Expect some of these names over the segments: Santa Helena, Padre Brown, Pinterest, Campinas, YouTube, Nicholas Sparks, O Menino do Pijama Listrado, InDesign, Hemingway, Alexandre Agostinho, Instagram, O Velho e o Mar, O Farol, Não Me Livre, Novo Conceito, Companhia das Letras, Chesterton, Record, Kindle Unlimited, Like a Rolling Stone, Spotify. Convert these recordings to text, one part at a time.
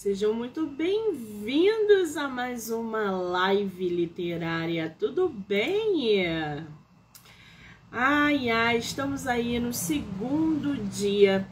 Sejam muito bem-vindos a mais uma live literária, tudo bem? Estamos aí no segundo dia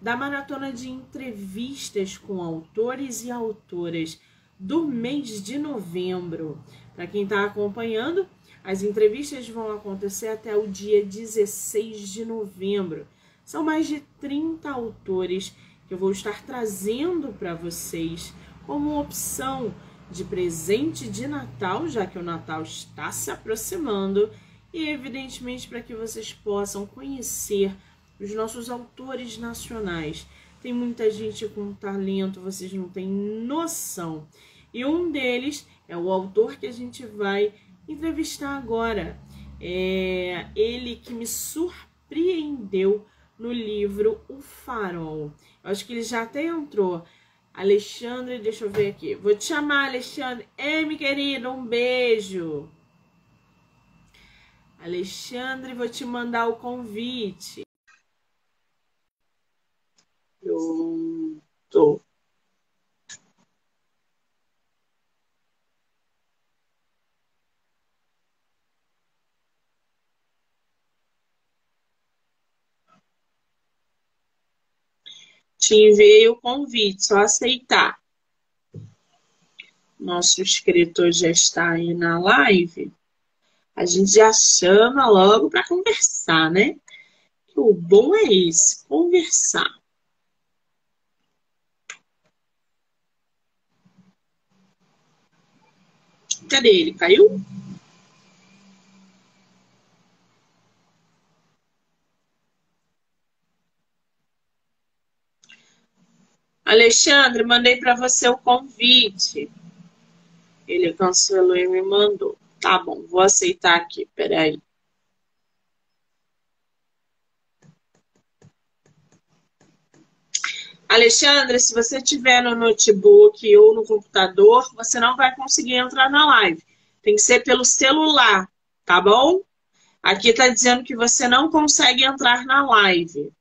da maratona de entrevistas com autores e autoras do mês de novembro. Para quem está acompanhando, as entrevistas vão acontecer até o dia 16 de novembro. São mais de 30 autores que eu vou estar trazendo para vocês como opção de presente de Natal, já que o Natal está se aproximando, e evidentemente para que vocês possam conhecer os nossos autores nacionais. Tem muita gente com talento, vocês não têm noção. E um deles é o autor que a gente vai entrevistar agora. É ele que me surpreendeu no livro O Farol. Eu acho que ele já até entrou. Alexandre, deixa eu ver aqui. Vou te chamar, Alexandre. Ei, meu querido, um beijo. Alexandre, vou te mandar o convite. Pronto. Te enviei o convite, só aceitar. Nosso escritor já está aí na live. A gente já chama logo para conversar, né? O bom é isso, conversar. Cadê ele? Caiu? Alexandre, mandei para você o convite. Ele cancelou e me mandou. Tá bom, vou aceitar aqui, peraí. Alexandre, se você tiver no notebook ou no computador, você não vai conseguir entrar na live. Tem que ser pelo celular, tá bom? Aqui tá dizendo que você não consegue entrar na live.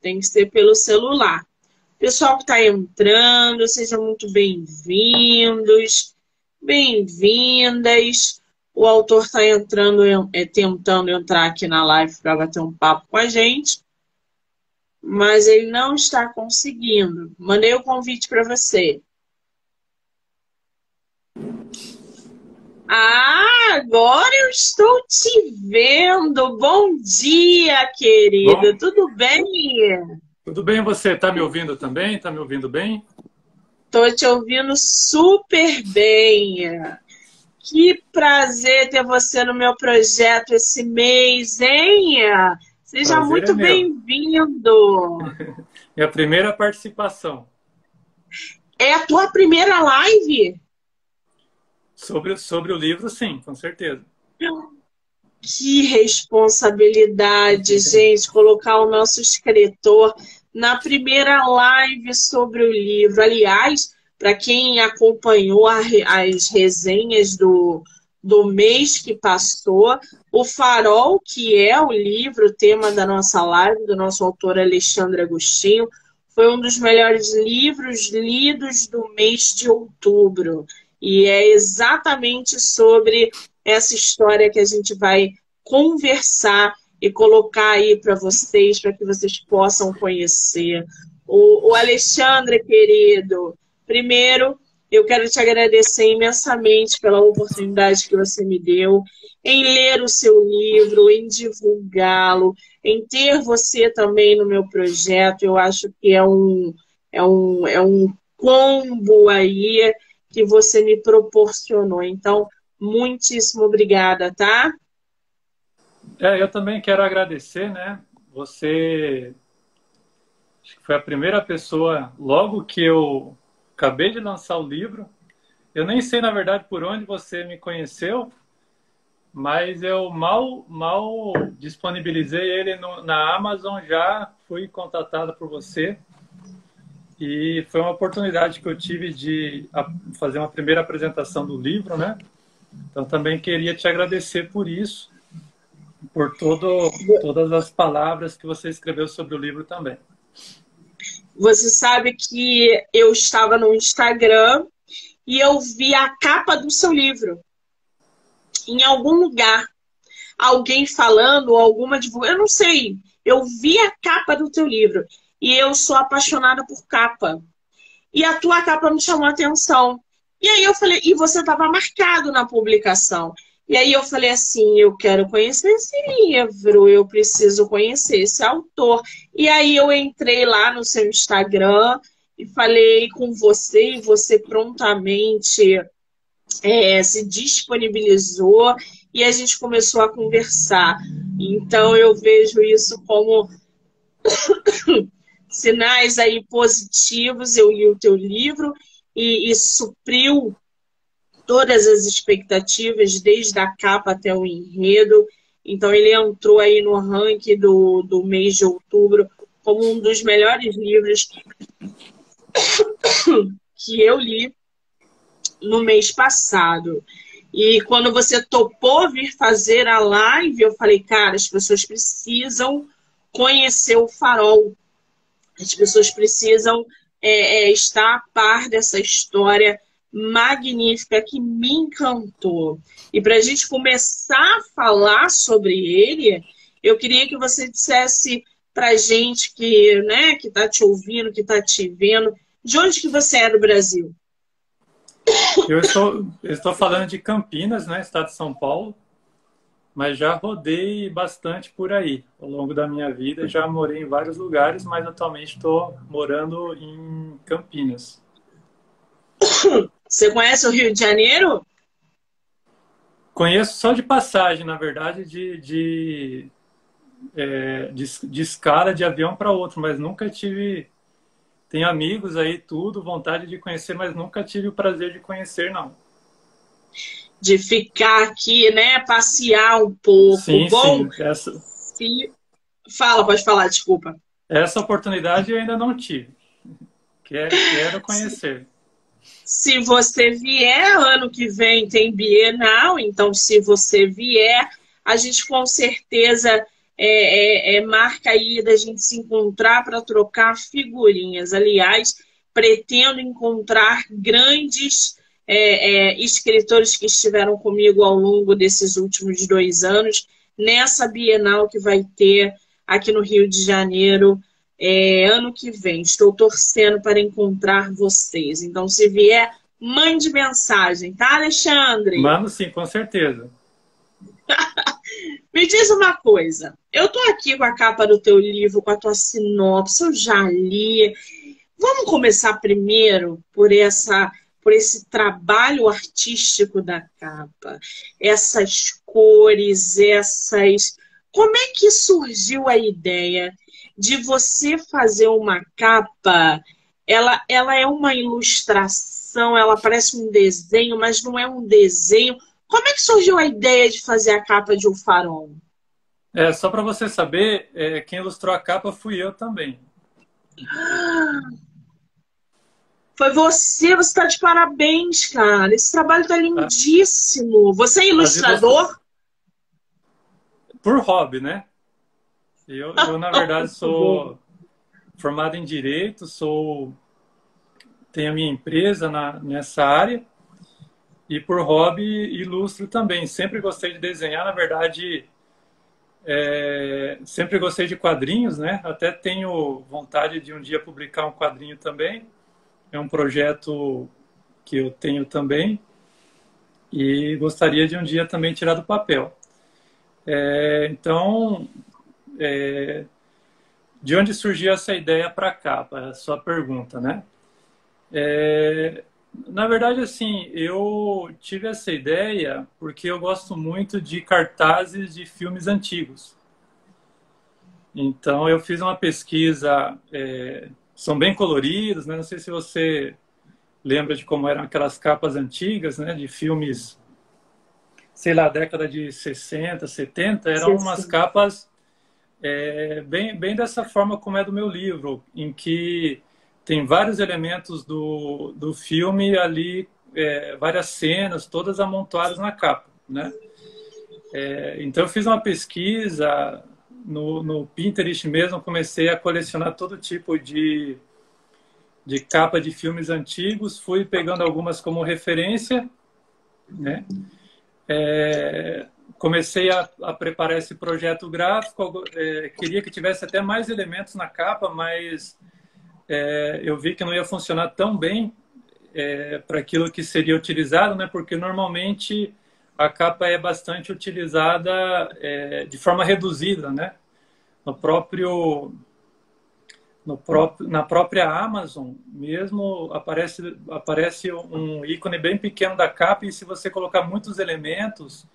Tem que ser pelo celular. Pessoal que está entrando, sejam muito bem-vindos, bem-vindas. O autor está entrando, tentando entrar aqui na live para bater um papo com a gente, mas ele não está conseguindo. Mandei o convite para você. Agora eu estou te vendo. Bom dia, querido. Bom, tudo bem? Tudo bem, você? Tá me ouvindo também? Tá me ouvindo bem? Tô te ouvindo super bem. Que prazer ter você no meu projeto esse mês, hein? Seja prazer muito bem-vindo. Minha primeira participação. É a tua primeira live? Sobre o livro, sim, com certeza. Que responsabilidade, gente, colocar o nosso escritor na primeira live sobre o livro. Aliás, para quem acompanhou as resenhas do mês que passou, O Farol, que é o livro, tema da nossa live, do nosso autor Alexandre Agostinho, foi um dos melhores livros lidos do mês de outubro. E é exatamente sobre essa história que a gente vai conversar e colocar aí para vocês, para que vocês possam conhecer. O Alexandre, querido, primeiro, eu quero te agradecer imensamente pela oportunidade que você me deu em ler o seu livro, em divulgá-lo, em ter você também no meu projeto. Eu acho que é um combo aí que você me proporcionou. Então, muitíssimo obrigada, tá? Eu também quero agradecer, né? Você acho que foi a primeira pessoa, logo que eu acabei de lançar o livro. Eu nem sei, na verdade, por onde você me conheceu, mas eu mal disponibilizei ele na Amazon, já fui contatado por você. E foi uma oportunidade que eu tive de fazer uma primeira apresentação do livro, né? Então também queria te agradecer por isso, por todas as palavras que você escreveu sobre o livro também. Você sabe que eu estava no Instagram e eu vi a capa do seu livro em algum lugar. Alguém falando, alguma divulgação, eu não sei. Eu vi a capa do teu livro e eu sou apaixonada por capa. E a tua capa me chamou a atenção. E aí eu falei, e você estava marcado na publicação. E aí eu falei assim, eu quero conhecer esse livro, eu preciso conhecer esse autor. E aí eu entrei lá no seu Instagram e falei com você, e você prontamente se disponibilizou e a gente começou a conversar. Então eu vejo isso como sinais aí positivos. Eu li o teu livro e supriu todas as expectativas, desde a capa até o enredo. Então ele entrou aí no ranking do mês de outubro como um dos melhores livros que eu li no mês passado. E quando você topou vir fazer a live, eu falei, cara, as pessoas precisam conhecer O Farol. As pessoas precisam estar a par dessa história magnífica que me encantou. E para a gente começar a falar sobre ele, eu queria que você dissesse para a gente que está te ouvindo, que está te vendo, de onde que você é do Brasil? Eu estou falando de Campinas, né, estado de São Paulo, mas já rodei bastante por aí ao longo da minha vida. Já morei em vários lugares, mas atualmente estou morando em Campinas. Você conhece o Rio de Janeiro? Conheço só de passagem, na verdade, de escala de avião para outro, mas nunca tive... Tenho amigos aí, tudo, vontade de conhecer, mas nunca tive o prazer de conhecer, não. De ficar aqui, né? Passear um pouco. Sim, bom, sim. Fala, pode falar, desculpa. Essa oportunidade eu ainda não tive. Quero conhecer. Se você vier, ano que vem tem Bienal, então se você vier, a gente com certeza... marca aí da gente se encontrar para trocar figurinhas. Aliás, pretendo encontrar grandes escritores que estiveram comigo ao longo desses últimos 2 anos nessa Bienal que vai ter aqui no Rio de Janeiro ano que vem. Estou torcendo para encontrar vocês. Então, se vier, mande mensagem, tá, Alexandre? Mando sim, com certeza. Me diz uma coisa, eu tô aqui com a capa do teu livro, com a tua sinopse, eu já li. Vamos começar primeiro por esse trabalho artístico da capa, essas cores, essas... Como é que surgiu a ideia de você fazer uma capa? Ela é uma ilustração, ela parece um desenho, mas não é um desenho. Como é que surgiu a ideia de fazer a capa de O Farol? Só para você saber, quem ilustrou a capa fui eu também. Foi você está de parabéns, cara. Esse trabalho está lindíssimo. Você é ilustrador? Por hobby, né? Eu na verdade, sou formado em Direito, tenho a minha empresa nessa área. E por hobby, ilustro também. Sempre gostei de desenhar, na verdade, sempre gostei de quadrinhos, né? Até tenho vontade de um dia publicar um quadrinho também. É um projeto que eu tenho também. E gostaria de um dia também tirar do papel. Então, de onde surgiu essa ideia para a capa? A sua pergunta, né? Na verdade, assim, eu tive essa ideia porque eu gosto muito de cartazes de filmes antigos. Então, eu fiz uma pesquisa, são bem coloridos, né? Não sei se você lembra de como eram aquelas capas antigas, né? De filmes, sei lá, década de 60, 70, eram umas capas bem dessa forma como é do meu livro, em que... Tem vários elementos do filme ali, várias cenas, todas amontoadas na capa, né? Então eu fiz uma pesquisa no Pinterest mesmo, comecei a colecionar todo tipo de de capa de filmes antigos, fui pegando algumas como referência, né? Comecei a preparar esse projeto gráfico, queria que tivesse até mais elementos na capa, mas eu vi que não ia funcionar tão bem para aquilo que seria utilizado, né? Porque normalmente a capa é bastante utilizada de forma reduzida, né? Na própria Amazon mesmo aparece um ícone bem pequeno da capa, e se você colocar muitos elementos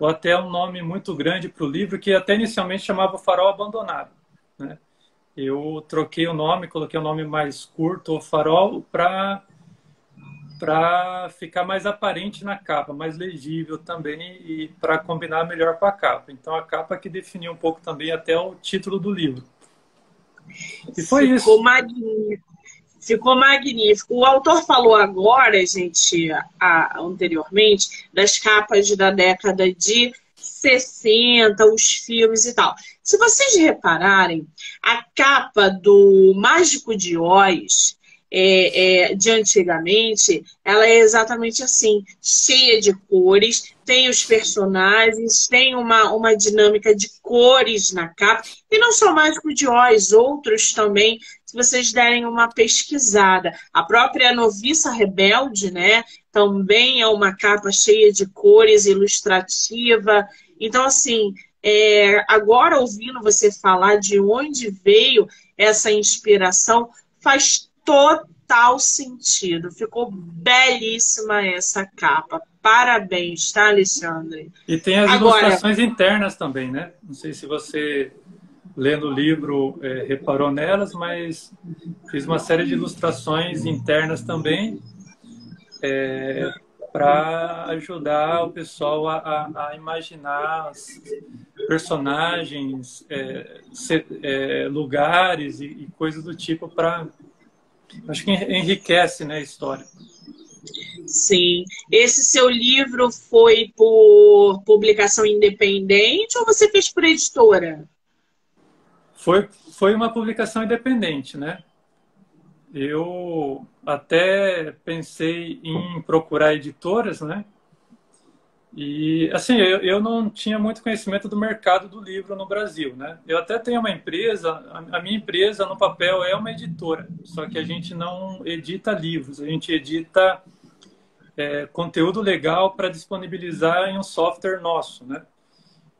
ou até um nome muito grande para o livro, que até inicialmente chamava O Farol Abandonado, né? Eu troquei o nome, coloquei um nome mais curto, O Farol, para ficar mais aparente na capa, mais legível também, e para combinar melhor com a capa. Então a capa que definiu um pouco também até o título do livro. E foi isso. Ficou magnífico. O autor falou agora, gente, anteriormente, das capas da década de 60, os filmes e tal. Se vocês repararem, a capa do Mágico de Oz de antigamente, ela é exatamente assim, cheia de cores, tem os personagens, tem uma dinâmica de cores na capa, e não só Mágico de Oz, outros também, se vocês derem uma pesquisada. A própria Noviça Rebelde, né, também é uma capa cheia de cores, ilustrativa. Então, assim, agora ouvindo você falar de onde veio essa inspiração, faz total sentido. Ficou belíssima essa capa. Parabéns, tá, Alexandre? E tem as ilustrações internas também, né? Não sei se você, lendo o livro, reparou nelas, mas fiz uma série de ilustrações internas também para ajudar o pessoal a imaginar personagens, lugares e coisas do tipo para... Acho que enriquece, né, a história. Sim. Esse seu livro foi por publicação independente ou você fez por editora? Foi uma publicação independente, né? Eu até pensei em procurar editoras, né? E, assim, eu não tinha muito conhecimento do mercado do livro no Brasil, né? Eu até tenho uma empresa, a minha empresa no papel é uma editora, só que a gente não edita livros, a gente edita conteúdo legal para disponibilizar em um software nosso, né?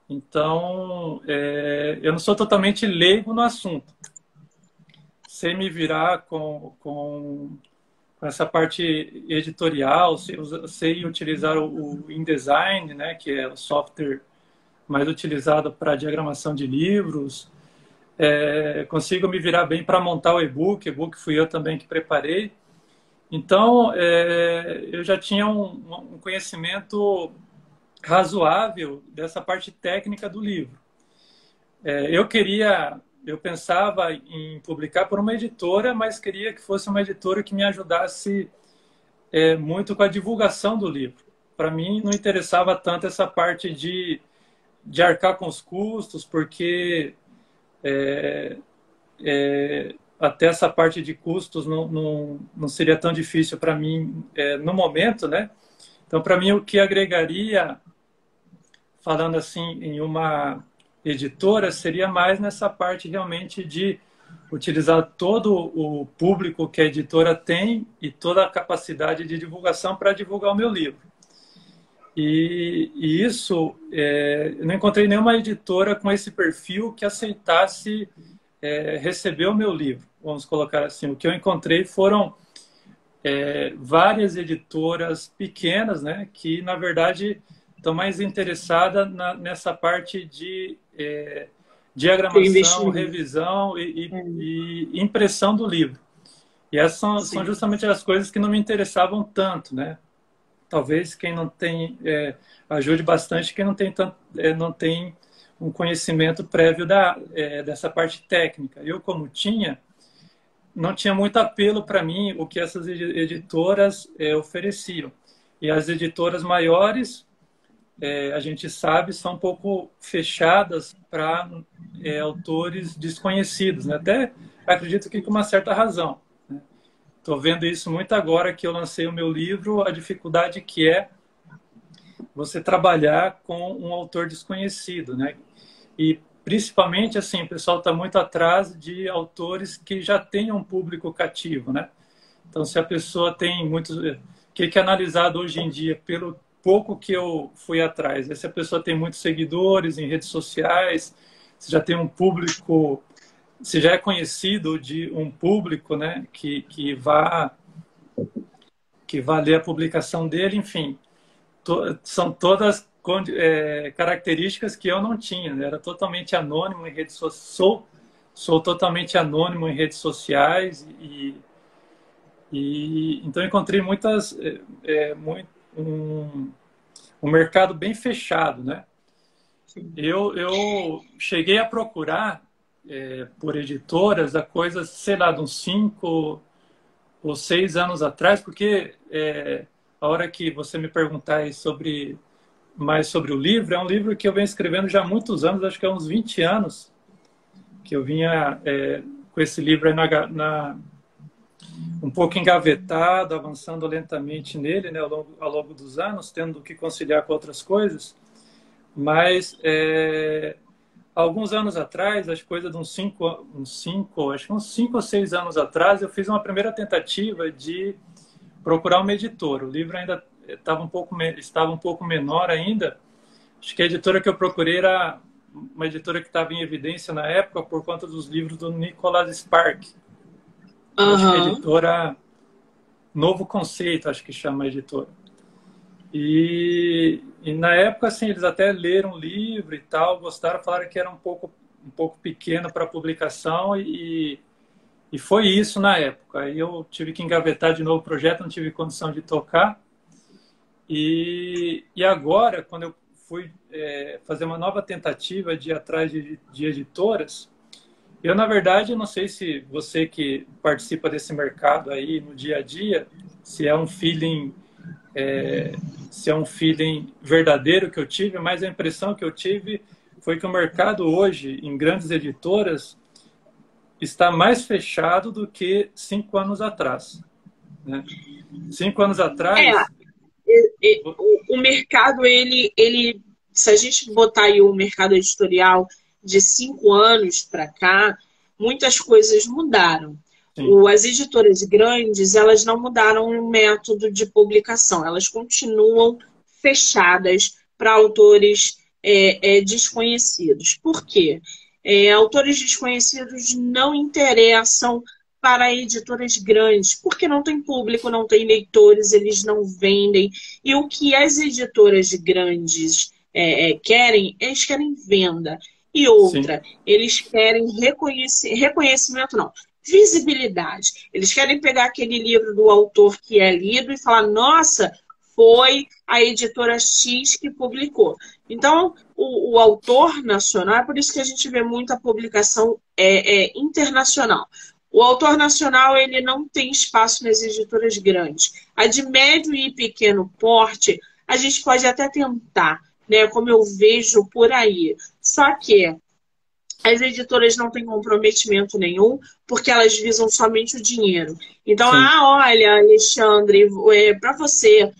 Então, eu não sou totalmente leigo no assunto. Sem me virar com essa parte editorial, sei utilizar o InDesign, né, que é o software mais utilizado para diagramação de livros. Consigo me virar bem para montar o e-book. E-book fui eu também que preparei. Então, eu já tinha um conhecimento razoável dessa parte técnica do livro. Eu pensava em publicar por uma editora, mas queria que fosse uma editora que me ajudasse muito com a divulgação do livro. Para mim, não interessava tanto essa parte de arcar com os custos, porque até essa parte de custos não seria tão difícil para mim no momento, né? Então, para mim, o que agregaria, falando assim, em uma editora, seria mais nessa parte realmente de utilizar todo o público que a editora tem e toda a capacidade de divulgação para divulgar o meu livro. E isso, eu não encontrei nenhuma editora com esse perfil que aceitasse receber o meu livro. Vamos colocar assim, o que eu encontrei foram várias editoras pequenas, né, que, na verdade, estão mais interessadas nessa parte de diagramação, revisão e impressão do livro. E essas são justamente as coisas que não me interessavam tanto, né? Talvez quem não tem ajude bastante quem não tem um conhecimento prévio dessa parte técnica. Eu, como tinha, não tinha muito apelo para mim o que essas editoras ofereciam. E as editoras maiores, a gente sabe, são um pouco fechadas para autores desconhecidos, né? Até acredito que com uma certa razão, né? Estou vendo isso muito agora que eu lancei o meu livro, a dificuldade que é você trabalhar com um autor desconhecido, né? E principalmente, assim, o pessoal está muito atrás de autores que já tenham um público cativo, né? Então, se a pessoa tem muitos... O que é analisado hoje em dia, pelo pouco que eu fui atrás? Se a pessoa tem muitos seguidores em redes sociais, se já tem um público... Se já é conhecido de um público, né, que vá ler a publicação dele, enfim. São todas características que eu não tinha, né? Era totalmente anônimo em redes sociais. Sou totalmente anônimo em redes sociais. E então encontrei um mercado bem fechado, né? Eu cheguei a procurar... por editoras, a coisa, sei lá, de uns 5 ou 6 anos atrás, porque a hora que você me perguntar aí mais sobre o livro, é um livro que eu venho escrevendo já há muitos anos, acho que há uns 20 anos, que eu vinha com esse livro aí um pouco engavetado, avançando lentamente nele, né, ao longo dos anos, tendo que conciliar com outras coisas, mas... Alguns anos atrás, acho que coisa de uns 5 ou 6 anos atrás, eu fiz uma primeira tentativa de procurar uma editora. O livro ainda estava um pouco menor ainda. Acho que a editora que eu procurei era uma editora que estava em evidência na época por conta dos livros do Nicholas Sparks. Uhum. Acho que a editora Novo Conceito, acho que chama a editora. E na época, assim, eles até leram o livro e tal, gostaram, falaram que era um pouco pequeno para publicação e foi isso na época. Aí eu tive que engavetar de novo o projeto, não tive condição de tocar. E agora, quando eu fui fazer uma nova tentativa de ir atrás de editoras, eu, na verdade, não sei se você que participa desse mercado aí no dia a dia, se é um feeling... se é um feeling verdadeiro que eu tive, mas a impressão que eu tive foi que o mercado hoje, em grandes editoras, está mais fechado do que 5 anos atrás. Né? 5 anos atrás... O mercado, ele... Se a gente botar aí o mercado editorial de 5 anos para cá, muitas coisas mudaram. Sim. As editoras grandes, elas não mudaram o método de publicação. Elas continuam fechadas para autores desconhecidos. Por quê? Autores desconhecidos não interessam para editoras grandes, porque não tem público, não tem leitores, eles não vendem. E o que as editoras grandes querem, eles querem venda. E outra, sim, eles querem reconhecimento não, visibilidade. Eles querem pegar aquele livro do autor que é lido e falar, nossa, foi a editora X que publicou. Então, o autor nacional, é por isso que a gente vê muita publicação internacional. O autor nacional, ele não tem espaço nas editoras grandes. A de médio e pequeno porte, a gente pode até tentar, né, como eu vejo por aí. Só que as editoras não têm comprometimento nenhum, porque elas visam somente o dinheiro. Então, sim, olha, Alexandre, para você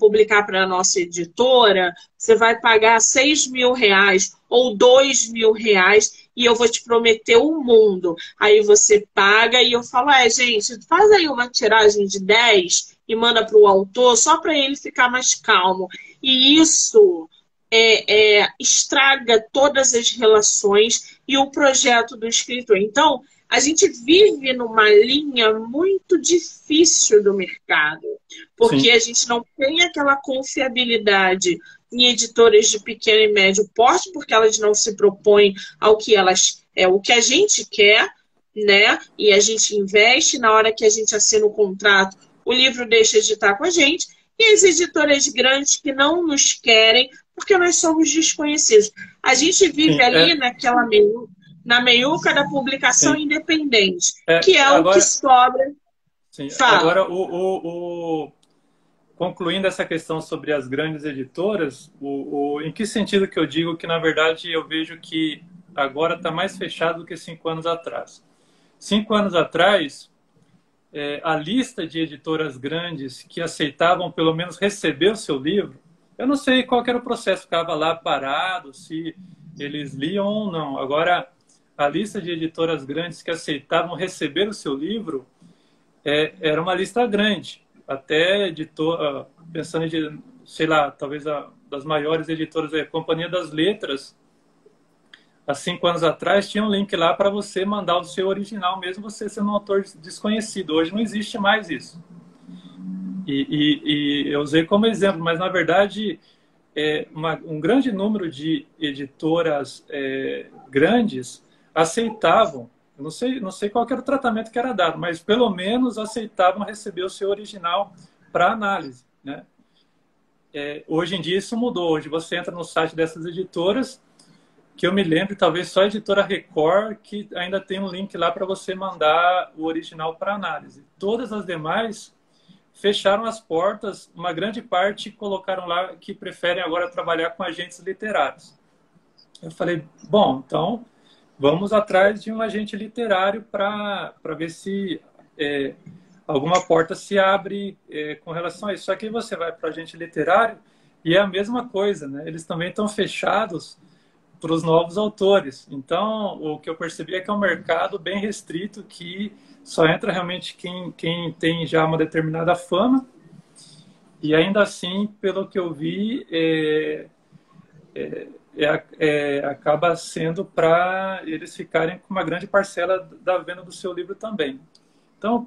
publicar para a nossa editora, você vai pagar 6 mil reais ou 2 mil reais e eu vou te prometer o mundo. Aí você paga e eu falo, gente, faz aí uma tiragem de 10 e manda para o autor só para ele ficar mais calmo. E isso... estraga todas as relações e o projeto do escritor. Então, a gente vive numa linha muito difícil do mercado, porque, sim, a gente não tem aquela confiabilidade em editoras de pequeno e médio porte, porque elas não se propõem ao que elas o que a gente quer, né? E a gente investe, na hora que a gente assina o contrato, o livro deixa de estar com a gente. E as editoras grandes que não nos querem, porque nós somos desconhecidos. A gente vive, sim, ali naquela meiuca da publicação, sim, independente, que é agora, o que sobra. Sim. Agora, concluindo essa questão sobre as grandes editoras, em que sentido que eu digo que, na verdade, eu vejo que agora está mais fechado do que 5 anos atrás? 5 anos atrás, a lista de editoras grandes que aceitavam pelo menos receber o seu livro, eu não sei qual que era o processo, ficava lá parado, se eles liam ou não. Agora, a lista de editoras grandes que aceitavam receber o seu livro era uma lista grande. Até editora, pensando em, sei lá, talvez das maiores editoras, a Companhia das Letras, há 5 anos atrás, tinha um link lá para você mandar o seu original, mesmo você sendo um autor desconhecido. Hoje não existe mais isso. E eu usei como exemplo, mas na verdade, um grande número de editoras grandes aceitavam, não sei qual era o tratamento que era dado, mas pelo menos aceitavam receber o seu original para análise, né? Hoje em dia isso mudou. Hoje você entra no site dessas editoras, que eu me lembro, talvez só a editora Record, que ainda tem um link lá para você mandar o original para análise. Todas as demais fecharam as portas, uma grande parte colocaram lá que preferem agora trabalhar com agentes literários. Eu falei, bom, então vamos atrás de um agente literário para ver se alguma porta se abre com relação a isso. Só que aí você vai para agente literário e é a mesma coisa, né? Eles também estão fechados para os novos autores. Então, o que eu percebi é que é um mercado bem restrito, que só entra realmente quem tem já uma determinada fama. E ainda assim, pelo que eu vi, acaba sendo para eles ficarem com uma grande parcela da venda do seu livro também. Então,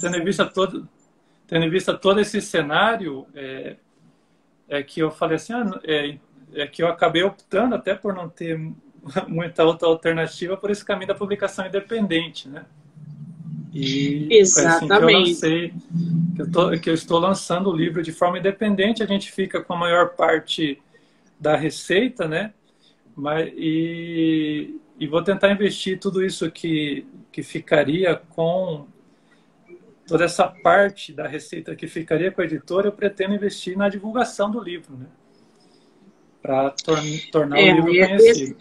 tendo em vista todo esse cenário, que eu falei assim, que eu acabei optando, até por não ter muita outra alternativa, por esse caminho da publicação independente, né? E exatamente. Assim que eu estou lançando o livro de forma independente, a gente fica com a maior parte da receita, né? E vou tentar investir tudo isso que ficaria com... Toda essa parte da receita que ficaria com a editora, eu pretendo investir na divulgação do livro, né? Para tornar o livro conhecido.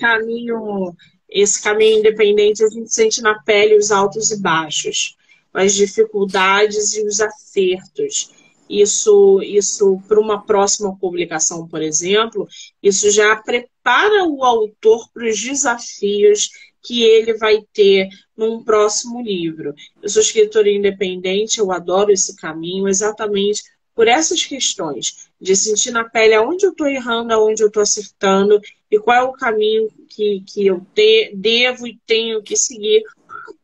Esse caminho independente, a gente sente na pele os altos e baixos, as dificuldades e os acertos. Isso para uma próxima publicação, por exemplo, isso já prepara o autor para os desafios que ele vai ter num próximo livro. Eu sou escritora independente, eu adoro esse caminho exatamente por essas questões, de sentir na pele aonde eu estou errando, aonde eu estou acertando e qual é o caminho que eu devo e tenho que seguir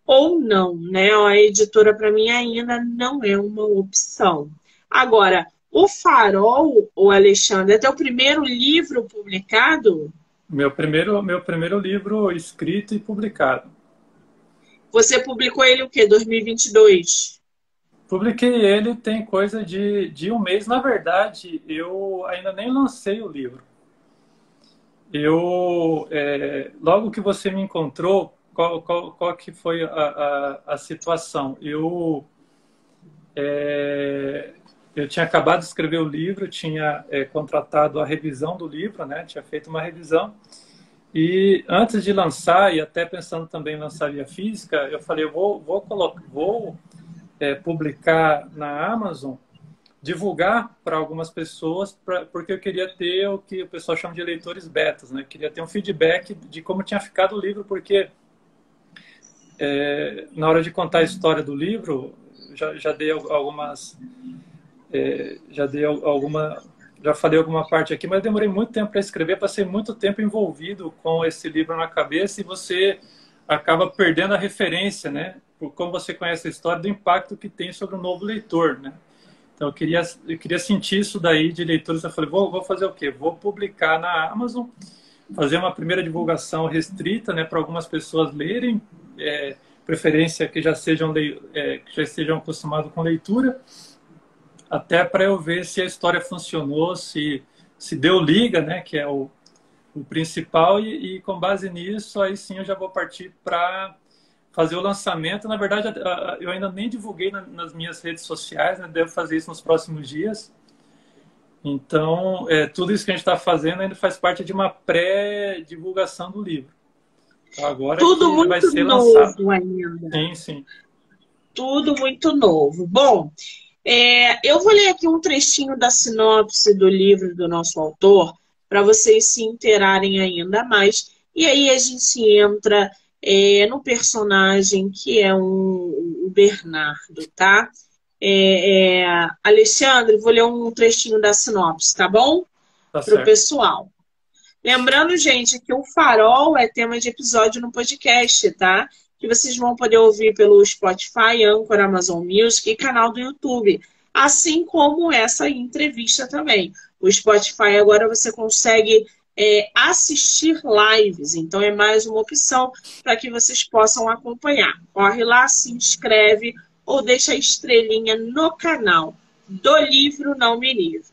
ou não, né? A editora, para mim, ainda não é uma opção. Agora, O Farol, o Alexandre, é teu primeiro livro publicado? Meu primeiro livro escrito e publicado. Você publicou ele o quê? 2022? Publiquei ele tem coisa de um mês. Na verdade, eu ainda nem lancei o livro. Logo que você me encontrou, qual que foi a situação? Eu tinha acabado de escrever o livro, tinha contratado a revisão do livro, né? Tinha feito uma revisão. E antes de lançar, e até pensando também em lançar via física, eu falei, eu vou publicar na Amazon, divulgar para algumas pessoas, porque eu queria ter o que o pessoal chama de leitores betas, né? Eu queria ter um feedback de como tinha ficado o livro, porque na hora de contar a história do livro, já falei alguma parte aqui, mas demorei muito tempo para escrever, passei muito tempo envolvido com esse livro na cabeça e você acaba perdendo a referência, né? Por como você conhece a história, do impacto que tem sobre o novo leitor, né? Então eu queria sentir isso daí de leitores. Eu falei, vou fazer o quê? Vou publicar na Amazon, fazer uma primeira divulgação restrita, né? Para algumas pessoas lerem, preferência que já sejam acostumados com leitura, até para eu ver se a história funcionou, se deu liga, né, que é o principal, e com base nisso, aí sim eu já vou partir para fazer o lançamento. Na verdade, eu ainda nem divulguei nas minhas redes sociais, né, devo fazer isso nos próximos dias. Então, tudo isso que a gente está fazendo ainda faz parte de uma pré-divulgação do livro. Agora tudo muito vai ser novo lançado ainda. Sim, sim. tudo muito novo. Bom, eu vou ler aqui um trechinho da sinopse do livro do nosso autor, para vocês se inteirarem ainda mais. E aí a gente entra no personagem que é o Bernardo, tá? Alexandre, vou ler um trechinho da sinopse, tá bom? Tá certo. Pro pessoal. Lembrando, gente, que o Farol é tema de episódio no podcast, tá? Que vocês vão poder ouvir pelo Spotify, Anchor, Amazon Music e canal do YouTube. Assim como essa entrevista também. O Spotify agora você consegue assistir lives. Então é mais uma opção para que vocês possam acompanhar. Corre lá, se inscreve ou deixa a estrelinha no canal do livro Não Me Livre.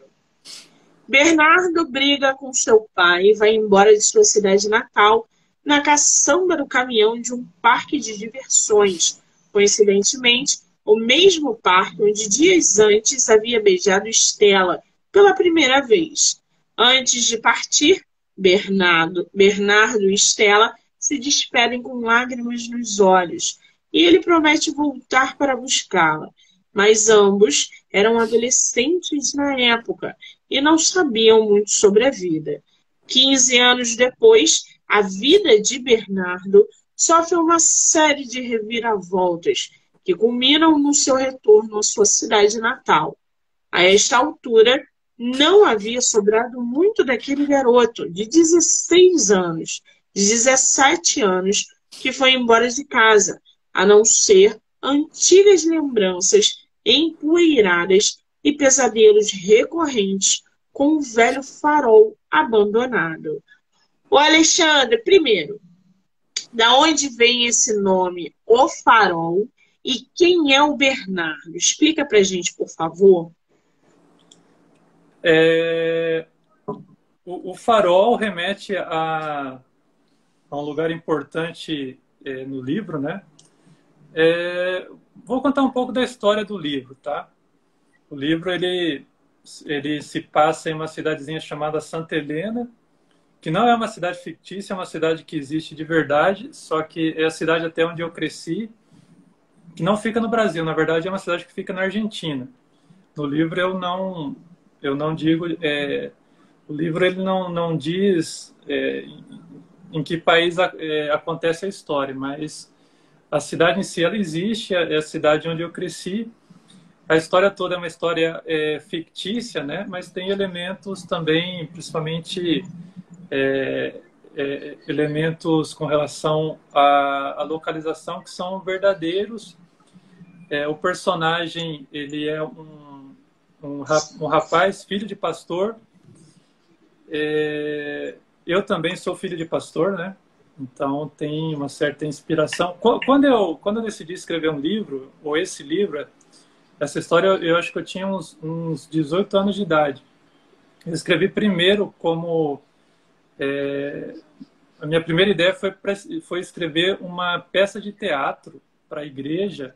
Bernardo briga com seu pai e vai embora de sua cidade natal na caçamba do caminhão de um parque de diversões. Coincidentemente, o mesmo parque onde dias antes havia beijado Estela pela primeira vez. Antes de partir, Bernardo e Estela se despedem com lágrimas nos olhos e ele promete voltar para buscá-la. Mas ambos eram adolescentes na época e não sabiam muito sobre a vida. 15 anos depois, a vida de Bernardo sofre uma série de reviravoltas que culminam no seu retorno à sua cidade natal. A esta altura, não havia sobrado muito daquele garoto de 17 anos, que foi embora de casa, a não ser antigas lembranças empoeiradas e pesadelos recorrentes com o velho farol abandonado. Ô Alexandre, primeiro, da onde vem esse nome, O Farol, e quem é o Bernardo? Explica pra gente, por favor. O farol remete a um lugar importante no livro, né? Vou contar um pouco da história do livro, tá? O livro ele se passa em uma cidadezinha chamada Santa Helena, que não é uma cidade fictícia, é uma cidade que existe de verdade, só que é a cidade até onde eu cresci, que não fica no Brasil, na verdade é uma cidade que fica na Argentina. No livro eu não digo, o livro ele não diz em que país acontece a história, mas a cidade em si ela existe, é a cidade onde eu cresci. A história toda é uma história fictícia, né? Mas tem elementos também, principalmente elementos com relação à localização que são verdadeiros. O personagem ele é um rapaz, filho de pastor. Eu também sou filho de pastor, né? Então tem uma certa inspiração. Quando eu decidi escrever um livro, ou esse livro, essa história, eu acho que eu tinha uns 18 anos de idade. Eu escrevi primeiro como... a minha primeira ideia foi escrever uma peça de teatro para a igreja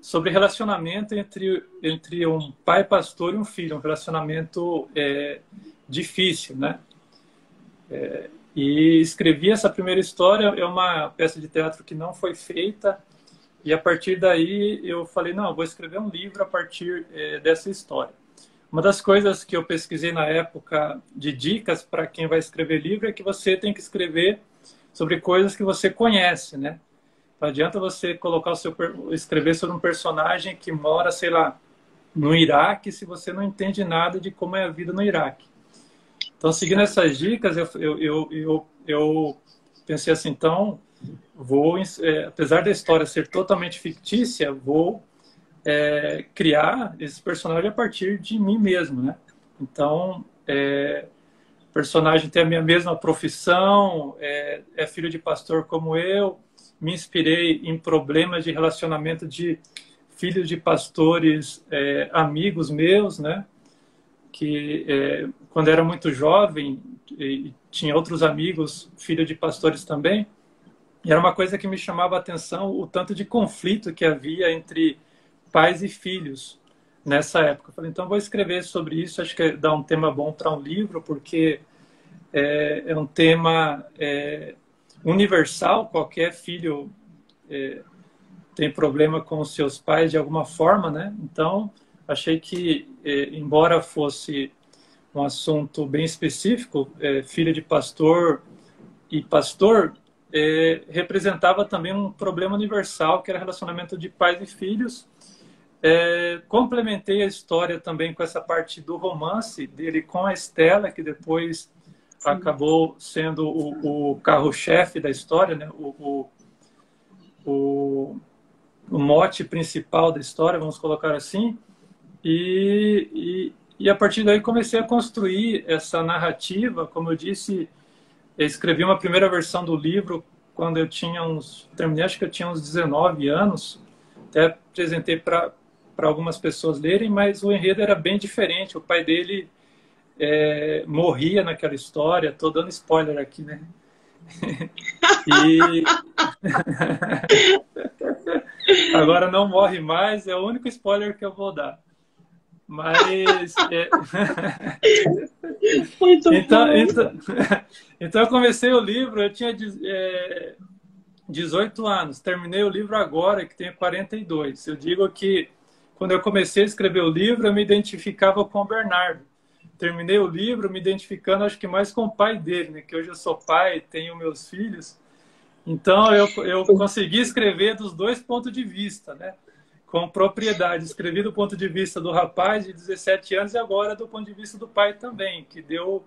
sobre relacionamento entre um pai pastor e um filho. Um relacionamento difícil, né? E escrevi essa primeira história, é uma peça de teatro que não foi feita. E a partir daí eu falei, não, eu vou escrever um livro a partir dessa história. Uma das coisas que eu pesquisei na época de dicas para quem vai escrever livro é que você tem que escrever sobre coisas que você conhece, né? Não adianta você escrever sobre um personagem que mora, sei lá, no Iraque, se você não entende nada de como é a vida no Iraque. Então, seguindo essas dicas, eu pensei assim, então... apesar da história ser totalmente fictícia, vou criar esse personagem a partir de mim mesmo, né? Então, o personagem tem a minha mesma profissão, é filho de pastor como eu, me inspirei em problemas de relacionamento de filhos de pastores, amigos meus, né? Que quando era muito jovem, e tinha outros amigos, filhos de pastores também. E era uma coisa que me chamava a atenção, o tanto de conflito que havia entre pais e filhos nessa época. Eu falei, então vou escrever sobre isso, acho que dá um tema bom para um livro, porque é um tema universal, qualquer filho tem problema com os seus pais de alguma forma, né? Então, achei que, embora fosse um assunto bem específico, filha de pastor e pastor, representava também um problema universal, que era relacionamento de pais e filhos. Complementei a história também com essa parte do romance dele com a Estela, que depois Sim. acabou sendo o carro-chefe da história, né? O mote principal da história, vamos colocar assim. E a partir daí comecei a construir essa narrativa. Como eu disse, eu escrevi uma primeira versão do livro quando eu tinha uns... Terminei, acho que eu tinha uns 19 anos. Até apresentei para algumas pessoas lerem, mas o enredo era bem diferente. O pai dele morria naquela história. Estou dando spoiler aqui, né? E... Agora não morre mais. É o único spoiler que eu vou dar. Mas... Então eu comecei o livro, eu tinha 18 anos, terminei o livro agora, que tenho 42. Eu digo que quando eu comecei a escrever o livro, eu me identificava com o Bernardo. Terminei o livro me identificando, acho que mais com o pai dele, né? Que hoje eu sou pai, tenho meus filhos. Então eu consegui escrever dos dois pontos de vista, né? Com propriedade, escrevi do ponto de vista do rapaz de 17 anos e agora do ponto de vista do pai também, que deu...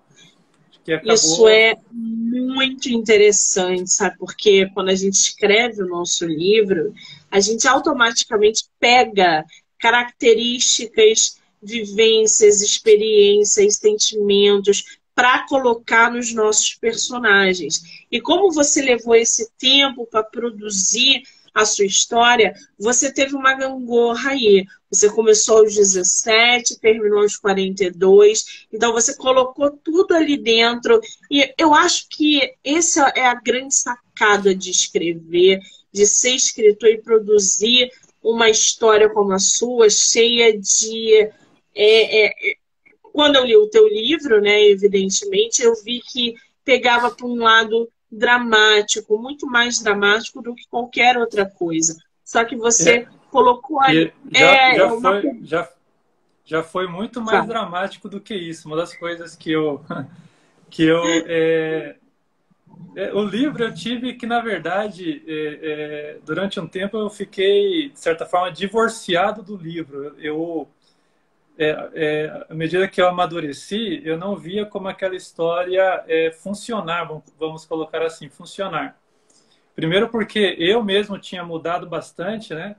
Que acabou... Isso é muito interessante, sabe? Porque quando a gente escreve o nosso livro, a gente automaticamente pega características, vivências, experiências, sentimentos para colocar nos nossos personagens. E como você levou esse tempo para produzir a sua história, você teve uma gangorra aí. Você começou aos 17, terminou aos 42. Então você colocou tudo ali dentro. E eu acho que essa é a grande sacada de escrever, de ser escritor e produzir uma história como a sua, cheia de... Quando eu li o teu livro, né, evidentemente, eu vi que pegava para um lado... dramático, muito mais dramático do que qualquer outra coisa. Só que você colocou ali... Já foi muito mais dramático do que isso. Uma das coisas que eu... O livro eu tive que, na verdade, durante um tempo eu fiquei, de certa forma, divorciado do livro. À medida que eu amadureci, eu não via como aquela história funcionava, vamos colocar assim, funcionar. Primeiro porque eu mesmo tinha mudado bastante, né?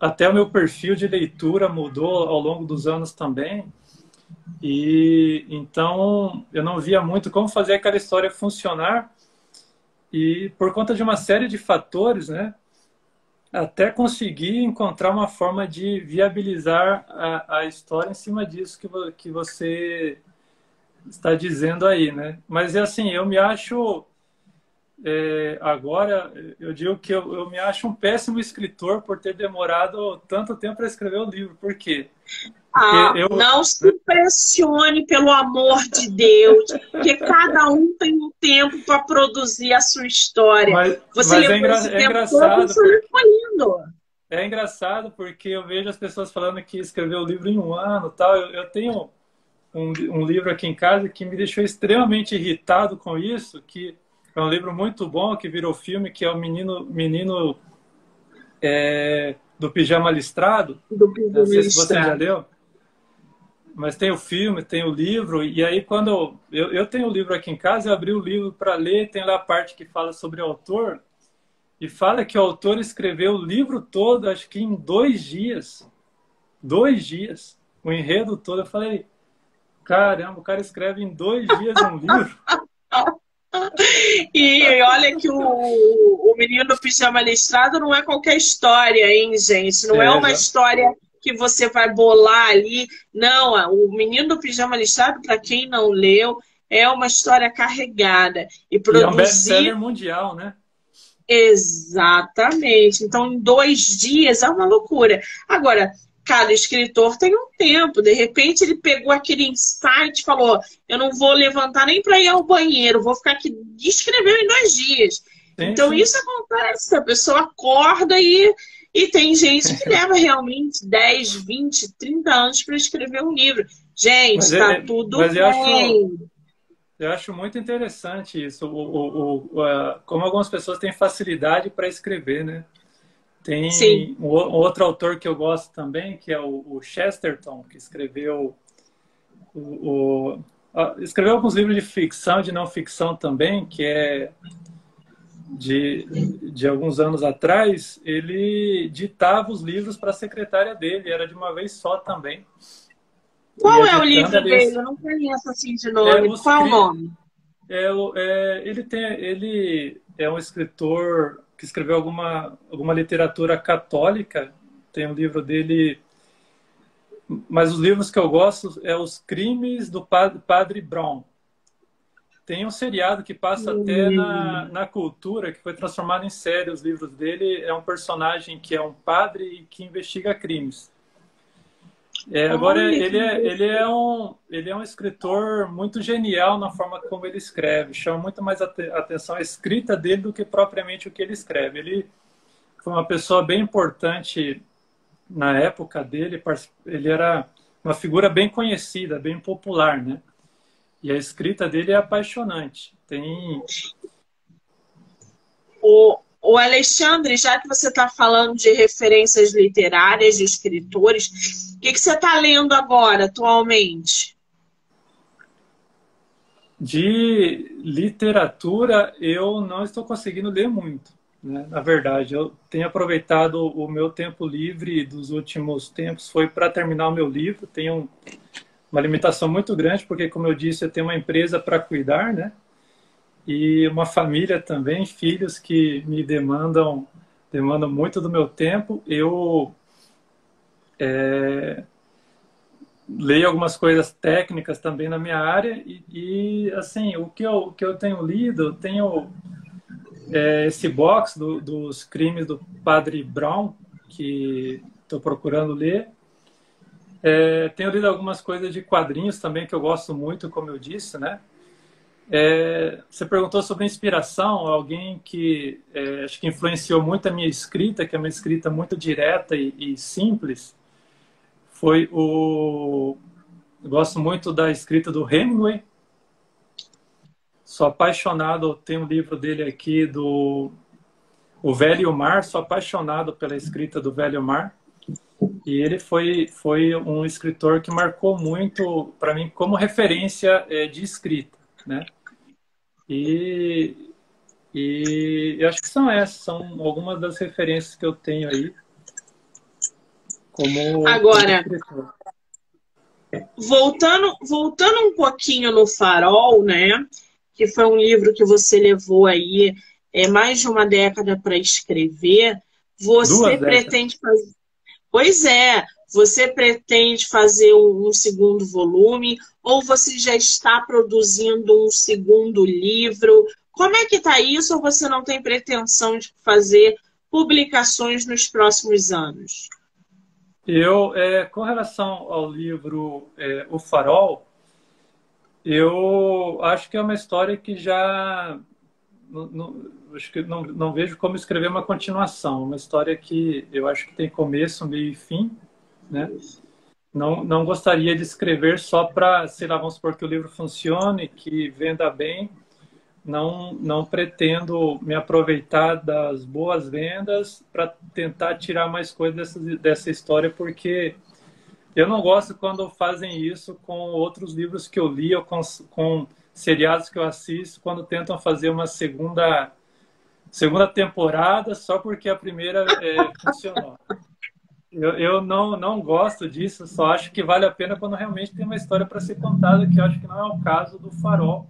Até o meu perfil de leitura mudou ao longo dos anos também. E então eu não via muito como fazer aquela história funcionar. E por conta de uma série de fatores, né? Até conseguir encontrar uma forma de viabilizar a história em cima disso que você está dizendo aí, né? Mas é assim, eu me acho... agora, eu digo que eu me acho um péssimo escritor por ter demorado tanto tempo para escrever o livro. Por quê? Não se pressione, pelo amor de Deus, porque cada um tem um tempo para produzir a sua história. É engraçado porque eu vejo as pessoas falando que escreveu o livro em um ano, tal. Eu tenho um livro aqui em casa que me deixou extremamente irritado com isso, que é um livro muito bom, que virou filme, que é O Menino do Pijama Listrado. Não sei se você já leu. Mas tem o filme, tem o livro. E aí, quando eu tenho o livro aqui em casa, eu abri o livro para ler, tem lá a parte que fala sobre o autor. E fala que o autor escreveu o livro todo, acho que em 2 dias. 2 dias. O enredo todo. Eu falei, caramba, o cara escreve em 2 dias um livro. E olha que o Menino do Pijama Listrado não é qualquer história, hein, gente? Não é uma história que você vai bolar ali. Não, o Menino do Pijama Listrado, para quem não leu, é uma história carregada. E é um best-seller mundial, né? Exatamente. Então, em 2 dias, é uma loucura. Agora... Cada escritor tem um tempo. De repente, ele pegou aquele insight e falou, eu não vou levantar nem para ir ao banheiro, vou ficar aqui e escrever em 2 dias. Então isso acontece, a pessoa acorda e tem gente que leva realmente 10, 20, 30 anos para escrever um livro. Gente, está tudo bem. Eu acho muito interessante isso, como algumas pessoas têm facilidade para escrever, né? Tem outro autor que eu gosto também, que é o Chesterton, que escreveu escreveu alguns livros de ficção, de não ficção também, que é de alguns anos atrás. Ele ditava os livros para a secretária dele, era de uma vez só também. Qual é o livro dele? Eu não conheço assim de nome. Qual é o nome? Ele é um escritor que escreveu alguma literatura católica. Tem um livro dele, mas os livros que eu gosto é Os Crimes do Padre Brown. Tem um seriado que passa até na Cultura, que foi transformado em série. Os livros dele é um personagem que é um padre e que investiga crimes. Agora, ele é um escritor muito genial na forma como ele escreve. Chama muito mais atenção a escrita dele do que propriamente o que ele escreve. Ele foi uma pessoa bem importante na época dele. Ele era uma figura bem conhecida, bem popular, né? E a escrita dele é apaixonante. Tem... O Alexandre, já que você está falando de referências literárias, de escritores, o que você está lendo agora, atualmente? De literatura, eu não estou conseguindo ler muito, né? Na verdade, eu tenho aproveitado o meu tempo livre dos últimos tempos, foi para terminar o meu livro. Tenho uma limitação muito grande, porque, como eu disse, eu tenho uma empresa para cuidar, né? E uma família também, filhos que me demandam muito do meu tempo. Eu leio algumas coisas técnicas também na minha área e assim, o que eu tenho lido, eu tenho esse box dos Crimes do Padre Brown, que estou procurando ler. Tenho lido algumas coisas de quadrinhos também, que eu gosto muito, como eu disse, né? Você perguntou sobre inspiração. Alguém que acho que influenciou muito a minha escrita, que é uma escrita muito direta e simples, foi eu gosto muito da escrita do Hemingway. Sou apaixonado, tem um livro dele aqui, do O Velho e o Mar. Sou apaixonado pela escrita do Velho e o Mar. E ele foi um escritor que marcou muito para mim como referência de escrita, né? E eu acho que são algumas das referências que eu tenho aí. Agora, voltando um pouquinho no Farol, né? Que foi um livro que você levou aí mais de uma década para escrever. Você pretende fazer... Pois é. Você pretende fazer um segundo volume ou você já está produzindo um segundo livro? Como é que está isso? Ou você não tem pretensão de fazer publicações nos próximos anos? Eu, com relação ao livro O Farol, eu acho que é uma história que já... Acho que não vejo como escrever uma continuação. Uma história que eu acho que tem começo, meio e fim, né? Não gostaria de escrever só para, sei lá, vamos supor que o livro funcione, que venda bem. Não pretendo me aproveitar das boas vendas para tentar tirar mais coisas dessa história, porque eu não gosto quando fazem isso com outros livros que eu li ou com seriados que eu assisto, quando tentam fazer uma segunda temporada só porque a primeira funcionou. Eu não gosto disso, só acho que vale a pena quando realmente tem uma história para ser contada, que eu acho que não é o caso do Farol.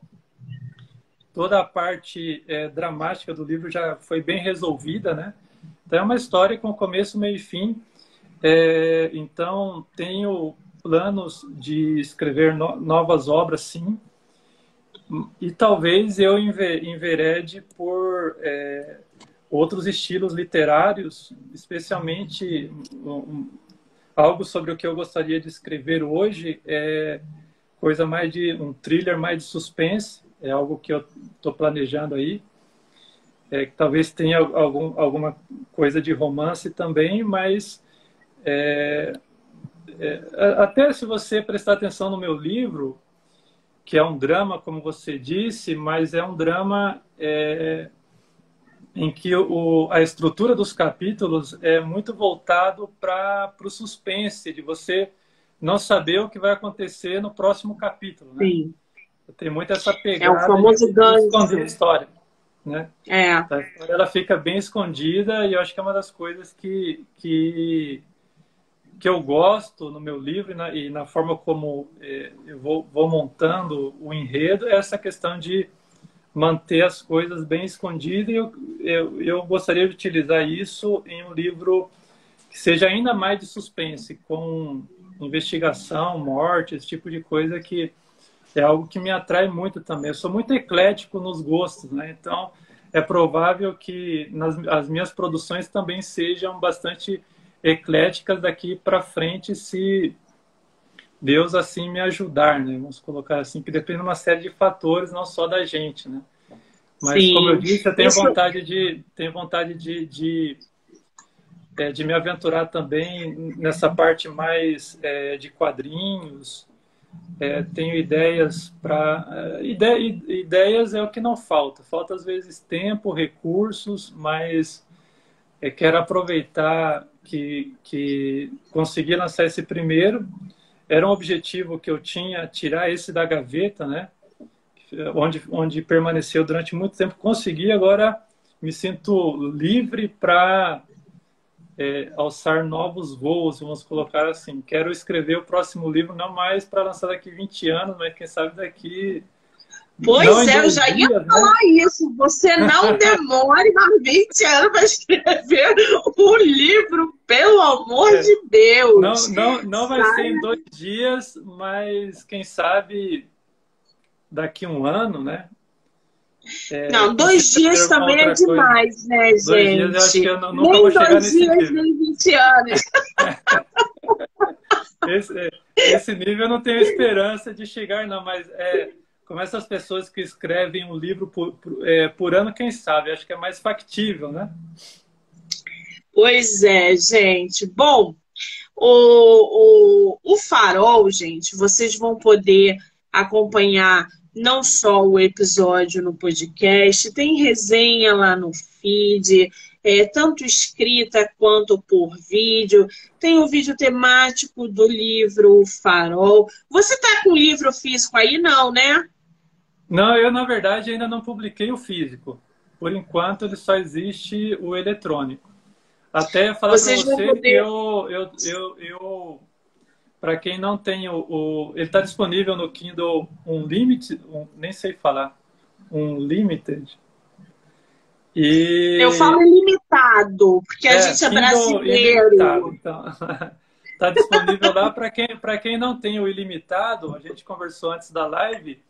Toda a parte dramática do livro já foi bem resolvida, né? Então é uma história com começo, meio e fim. Então tenho planos de escrever novas obras, sim. E talvez eu enverede por... outros estilos literários, especialmente algo sobre o que eu gostaria de escrever hoje, coisa mais de um thriller, mais de suspense, é algo que eu estou planejando aí. que talvez tenha alguma coisa de romance também, mas até se você prestar atenção no meu livro, que é um drama, como você disse, mas é um drama em que a estrutura dos capítulos é muito voltado para o suspense, de você não saber o que vai acontecer no próximo capítulo, né? Sim. Tem muito essa pegada. É o famoso gancho. História, né? É. A história, ela fica bem escondida, e eu acho que é uma das coisas que eu gosto no meu livro e na forma como eu vou montando o enredo, é essa questão de manter as coisas bem escondidas. E eu gostaria de utilizar isso em um livro que seja ainda mais de suspense, com investigação, morte, esse tipo de coisa, que é algo que me atrai muito também. Eu sou muito eclético nos gostos, né? Então, é provável que as minhas produções também sejam bastante ecléticas daqui para frente, se Deus assim me ajudar, né? Vamos colocar assim, que depende de uma série de fatores, não só da gente, né? Mas, sim, como eu disse, eu tenho vontade de me aventurar também nessa parte mais de quadrinhos. Tenho ideias para... Ideias é o que não falta. Falta, às vezes, tempo, recursos, mas quero aproveitar que consegui lançar esse primeiro. Era um objetivo que eu tinha, tirar esse da gaveta, né? Onde permaneceu durante muito tempo. Consegui, agora me sinto livre para alçar novos voos, vamos colocar assim. Quero escrever o próximo livro, não mais para lançar daqui 20 anos, mas quem sabe daqui... Pois é, eu já ia falar, né? Isso. Você não demore mais 20 anos para escrever um livro, pelo amor de Deus. Não vai ser em 2 dias, mas quem sabe daqui um ano, né? Não, 2 dias também é demais, né, gente? 2 dias, eu acho que eu nunca vou chegar nesse nível. Nem 2 dias, nem 20 anos. Esse nível eu não tenho esperança de chegar, não, mas como essas pessoas que escrevem um livro por ano, quem sabe? Acho que é mais factível, né? Pois é, gente. Bom, o Farol, gente, vocês vão poder acompanhar não só o episódio no podcast, tem resenha lá no feed, tanto escrita quanto por vídeo. Tem o vídeo temático do livro Farol. Você está com o livro físico aí, não, né? Não, eu, na verdade, ainda não publiquei o físico. Por enquanto, ele só existe o eletrônico. Até falar para você que para quem não tem ele está disponível no Kindle Unlimited, nem sei falar, Unlimited. E... eu falo ilimitado, porque a gente é Kindle brasileiro. Ilimitado, então. Está disponível lá. Para quem não tem o ilimitado, a gente conversou antes da live,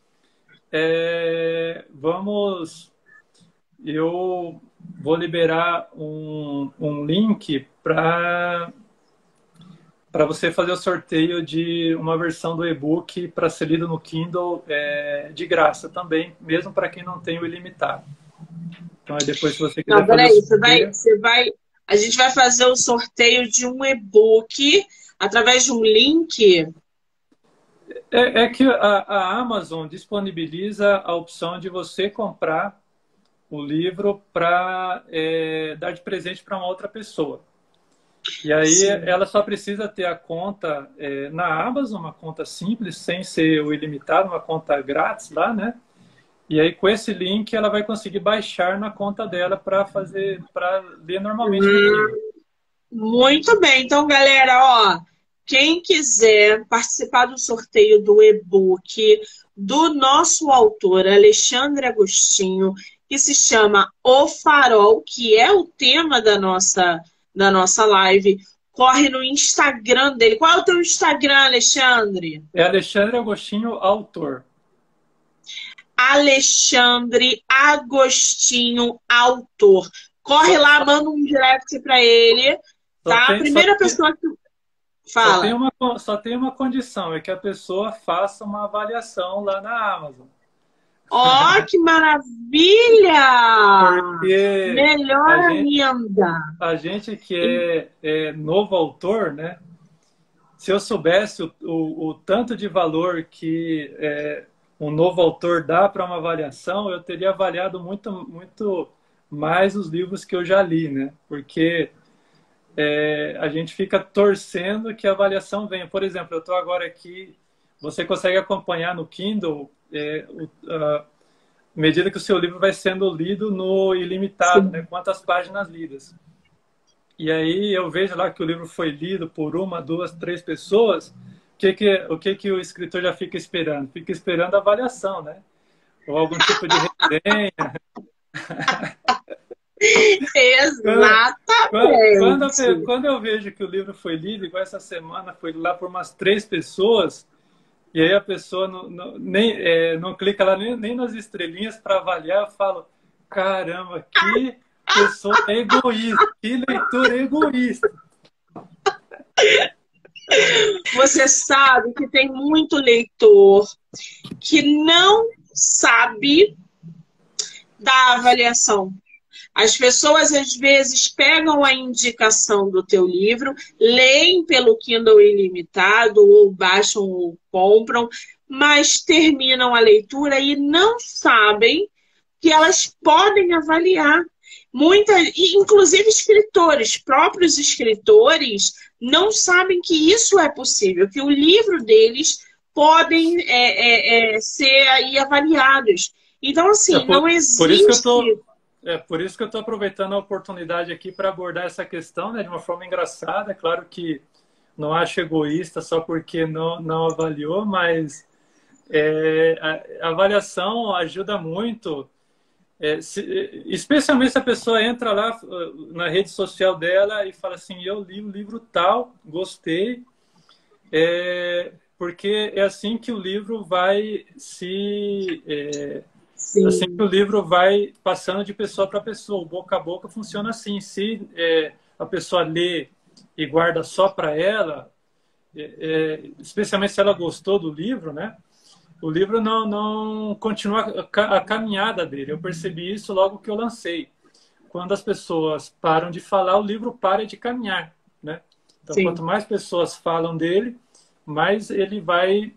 eu vou liberar um link para você fazer o sorteio de uma versão do e-book para ser lido no Kindle de graça também, mesmo para quem não tem o ilimitado. Então, aí depois, se você quiser... Não, peraí, a gente vai fazer o sorteio de um e-book através de um link? É que a Amazon disponibiliza a opção de você comprar o livro para dar de presente para uma outra pessoa. E aí, sim, ela só precisa ter a conta na Amazon, uma conta simples, sem ser o ilimitado, uma conta grátis lá, né? E aí, com esse link, ela vai conseguir baixar na conta dela para ler normalmente. Muito bem. Então, galera, ó, quem quiser participar do sorteio do e-book do nosso autor, Alexandre Agostinho, que se chama O Farol, que é o tema da nossa live, corre no Instagram dele. Qual é o teu Instagram, Alexandre? É Alexandre Agostinho Autor. Alexandre Agostinho Autor. Corre lá, manda um direct para ele, tá? Fala. Só tem uma condição, é que a pessoa faça uma avaliação lá na Amazon. Ó, oh, que maravilha! Porque melhor ainda! A gente que é novo autor, né? Se eu soubesse o tanto de valor que um novo autor dá para uma avaliação, eu teria avaliado muito mais os livros que eu já li, né? Porque a gente fica torcendo que a avaliação venha. Por exemplo, eu estou agora aqui, você consegue acompanhar no Kindle à medida que o seu livro vai sendo lido no ilimitado, né? Quantas páginas lidas. E aí eu vejo lá que o livro foi lido por 1, 2, 3 pessoas. O que o escritor já fica esperando? Fica esperando a avaliação, né? Ou algum tipo de resenha. Exatamente. Quando eu vejo que o livro foi lido, igual essa semana, foi lá por umas 3 pessoas, e aí a pessoa não clica lá nem nas estrelinhas para avaliar, eu falo, caramba, que pessoa egoísta, que leitura egoísta. Você sabe que tem muito leitor que não sabe da avaliação. As pessoas, às vezes, pegam a indicação do teu livro, leem pelo Kindle Ilimitado, ou baixam ou compram, mas terminam a leitura e não sabem que elas podem avaliar. Inclusive escritores, próprios escritores, não sabem que isso é possível, que o livro deles podem ser aí avaliados. Então, assim, não existe... por isso que eu estou aproveitando a oportunidade aqui para abordar essa questão, né, de uma forma engraçada. É claro que não acho egoísta só porque não avaliou, mas a avaliação ajuda muito, especialmente se a pessoa entra lá na rede social dela e fala assim, eu li o livro tal, gostei, porque é assim que o livro vai se... assim que o livro vai passando de pessoa para pessoa, boca a boca funciona assim. Se a pessoa lê e guarda só para ela, especialmente se ela gostou do livro, né? O livro não continua a caminhada dele. Eu percebi isso logo que eu lancei. Quando as pessoas param de falar, o livro para de caminhar, né? Então, sim, quanto mais pessoas falam dele, mais ele vai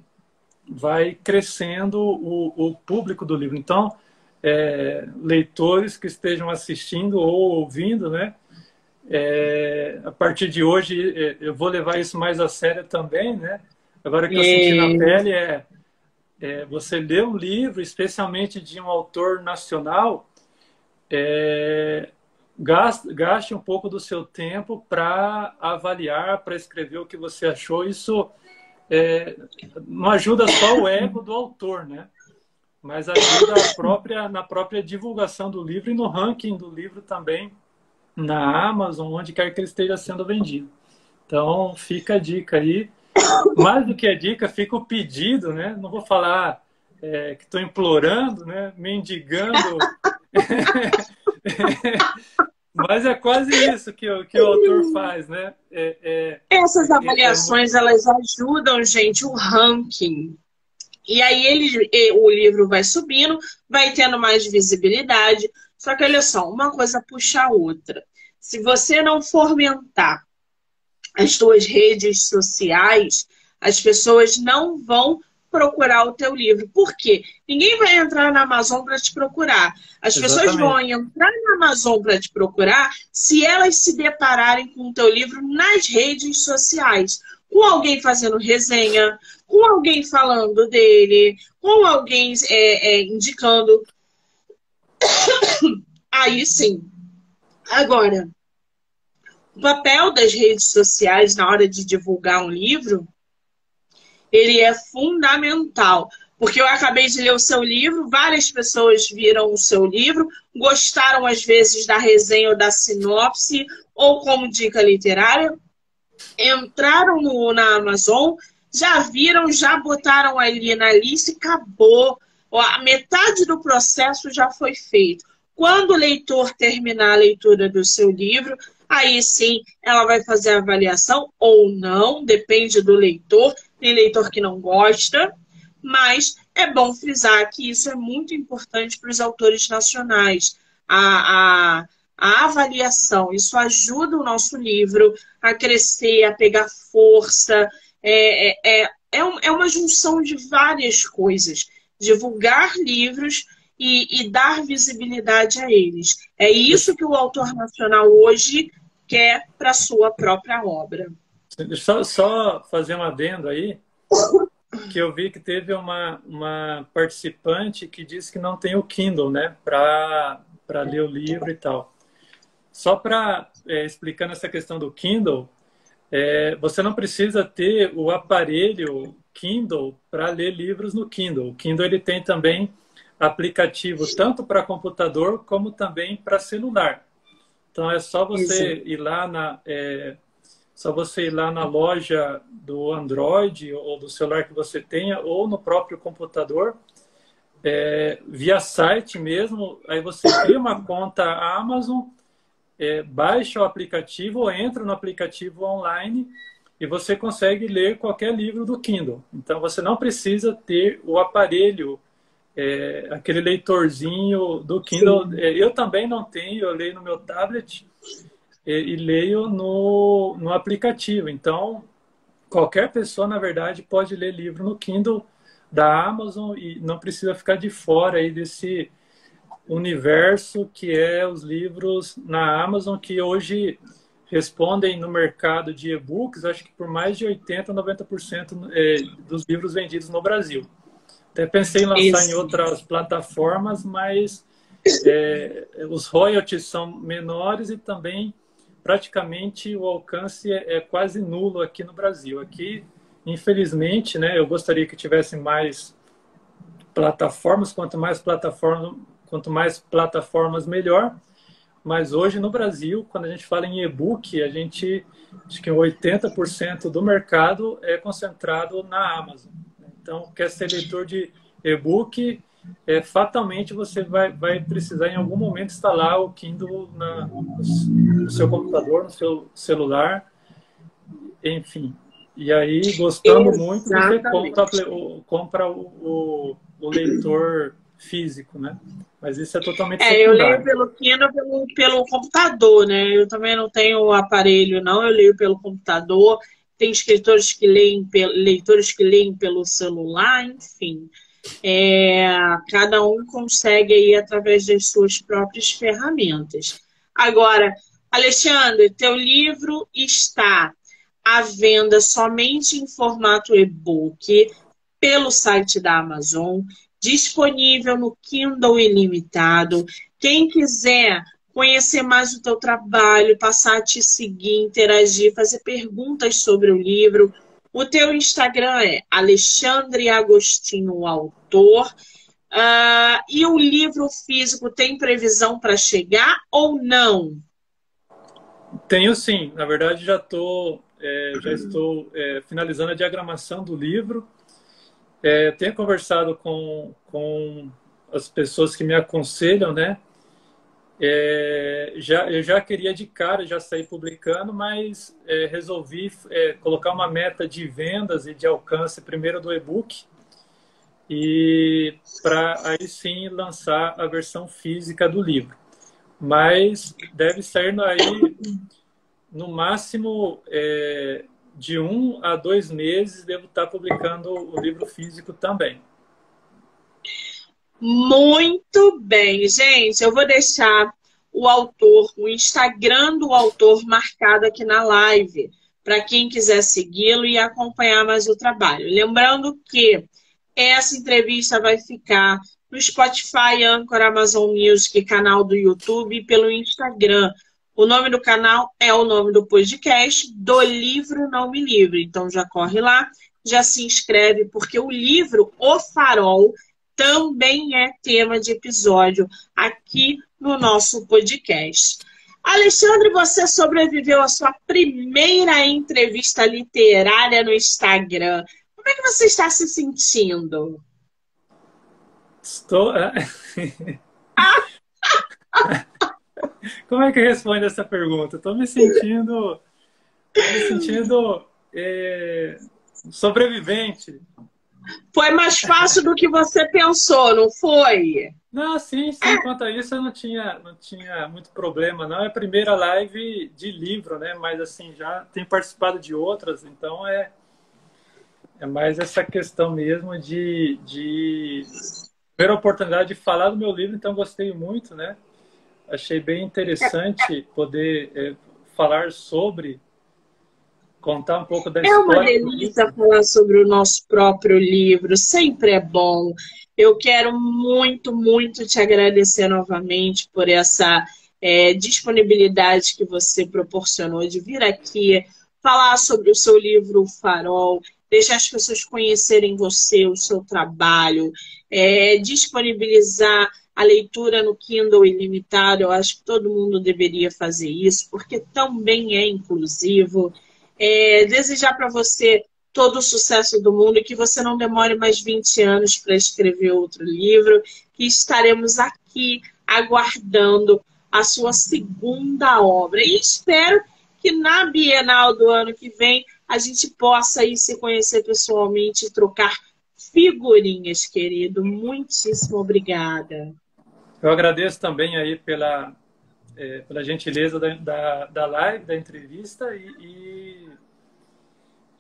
crescendo o público do livro. Então, leitores que estejam assistindo ou ouvindo, né? A partir de hoje, eu vou levar isso mais a sério também, né? Agora que eu senti na pele, você lê um livro, especialmente de um autor nacional, gaste um pouco do seu tempo para avaliar, para escrever o que você achou. Isso... não ajuda só o ego do autor, né? Mas ajuda na própria divulgação do livro e no ranking do livro também, na Amazon, onde quer que ele esteja sendo vendido. Então, fica a dica aí. Mais do que a dica, fica o pedido, né? Não vou falar que estou implorando, né? Mendigando. Mas é quase isso que o autor faz, né? Essas avaliações, elas ajudam, gente, o ranking. E aí o livro vai subindo, vai tendo mais visibilidade. Só que, olha só, uma coisa puxa a outra. Se você não fomentar as suas redes sociais, as pessoas não vão procurar o teu livro. Por quê? Ninguém vai entrar na Amazon para te procurar. As pessoas vão entrar na Amazon para te procurar se elas se depararem com o teu livro nas redes sociais. Com alguém fazendo resenha, com alguém falando dele, com alguém indicando. Aí sim. Agora, o papel das redes sociais na hora de divulgar um livro, ele é fundamental, porque eu acabei de ler o seu livro, várias pessoas viram o seu livro, gostaram às vezes da resenha ou da sinopse, ou como dica literária, entraram na Amazon, já viram, já botaram ali na lista e acabou. A metade do processo já foi feito. Quando o leitor terminar a leitura do seu livro, aí sim ela vai fazer a avaliação ou não, depende do leitor. Tem leitor que não gosta, mas É bom frisar que isso é muito importante para os autores nacionais, a avaliação. Isso ajuda o nosso livro a crescer, a pegar força. É uma junção de várias coisas. Divulgar livros e dar visibilidade a eles. É isso que o autor nacional hoje quer para a sua própria obra. Só fazer um adendo aí, que eu vi que teve uma participante que disse que não tem o Kindle, né, para ler o livro e tal. Só para explicando essa questão do Kindle, você não precisa ter o aparelho Kindle para ler livros no Kindle. O Kindle ele tem também aplicativo tanto para computador como também para celular. Então é só você ir lá na loja do Android ou do celular que você tenha ou no próprio computador via site mesmo. Aí você cria uma conta Amazon, baixa o aplicativo ou entra no aplicativo online e você consegue ler qualquer livro do Kindle. Então você não precisa ter o aparelho aquele leitorzinho do Kindle. Eu também não tenho, eu leio no meu tablet e leio no aplicativo. Então, qualquer pessoa, na verdade, pode ler livro no Kindle da Amazon e não precisa ficar de fora aí desse universo que é os livros na Amazon, que hoje respondem no mercado de e-books, acho que por mais de 80% a 90% dos livros vendidos no Brasil. Até pensei em lançar em outras plataformas, mas os royalties são menores e também praticamente o alcance é quase nulo aqui no Brasil. Aqui, infelizmente, né, eu gostaria que tivesse mais plataformas, quanto mais plataformas melhor. Mas hoje no Brasil, quando a gente fala em e-book, a gente acho que 80% do mercado é concentrado na Amazon. Então, quer ser leitor de e-book, fatalmente você vai precisar em algum momento instalar o Kindle no seu computador, no seu celular, enfim. E aí, gostando muito, você compra o leitor físico, né? Mas isso é totalmente secundário. Eu leio pelo Kindle, pelo computador, né? Eu também não tenho aparelho, não. Eu leio pelo computador. Tem escritores que leem, leitores que leem pelo celular, enfim. Cada um consegue aí através das suas próprias ferramentas. Agora, Alexandre, teu livro está à venda somente em formato e-book pelo site da Amazon, disponível no Kindle Ilimitado. Quem quiser conhecer mais o teu trabalho, passar a te seguir, interagir, fazer perguntas sobre o livro. O teu Instagram é Alexandre Agostinho, autor. E o livro físico tem previsão para chegar ou não? Tenho sim. Na verdade, já estou finalizando a diagramação do livro. Tenho conversado com as pessoas que me aconselham, né? Eu já queria de cara, já saí publicando, mas resolvi colocar uma meta de vendas e de alcance primeiro do e-book e para aí sim lançar a versão física do livro. Mas deve sair aí no máximo de 1 a 2 meses devo estar publicando o livro físico também. Muito bem, gente. Eu vou deixar o autor, o Instagram do autor marcado aqui na live, para quem quiser segui-lo e acompanhar mais o trabalho. Lembrando que essa entrevista vai ficar no Spotify, Anchor, Amazon Music, canal do YouTube e pelo Instagram. O nome do canal é o nome do podcast, do livro Não Me Livre. Então já corre lá, já se inscreve, porque o livro O Farol também é tema de episódio aqui no nosso podcast. Alexandre, você sobreviveu à sua primeira entrevista literária no Instagram. Como é que você está se sentindo? Estou... Como é que eu respondo essa pergunta? Estou me sentindo... sobrevivente. Foi mais fácil do que você pensou, não foi? Não, sim, sim. Quanto a isso, eu não tinha muito problema, não. É a primeira live de livro, né? Mas, assim, já tenho participado de outras, então é mais essa questão mesmo de ter a oportunidade de falar do meu livro, então gostei muito, né? Achei bem interessante poder falar sobre... Contar um pouco da história. É uma delícia falar sobre o nosso próprio livro, sempre é bom. Eu quero muito, muito te agradecer novamente por essa disponibilidade que você proporcionou de vir aqui, falar sobre o seu livro O Farol, deixar as pessoas conhecerem você, o seu trabalho, disponibilizar a leitura no Kindle Ilimitado. Eu acho que todo mundo deveria fazer isso, porque também é inclusivo. Desejar para você todo o sucesso do mundo e que você não demore mais 20 anos para escrever outro livro, que estaremos aqui aguardando a sua segunda obra. E espero que na Bienal do ano que vem a gente possa ir se conhecer pessoalmente e trocar figurinhas, querido. Muitíssimo obrigada. Eu agradeço também aí pela gentileza da live, da entrevista e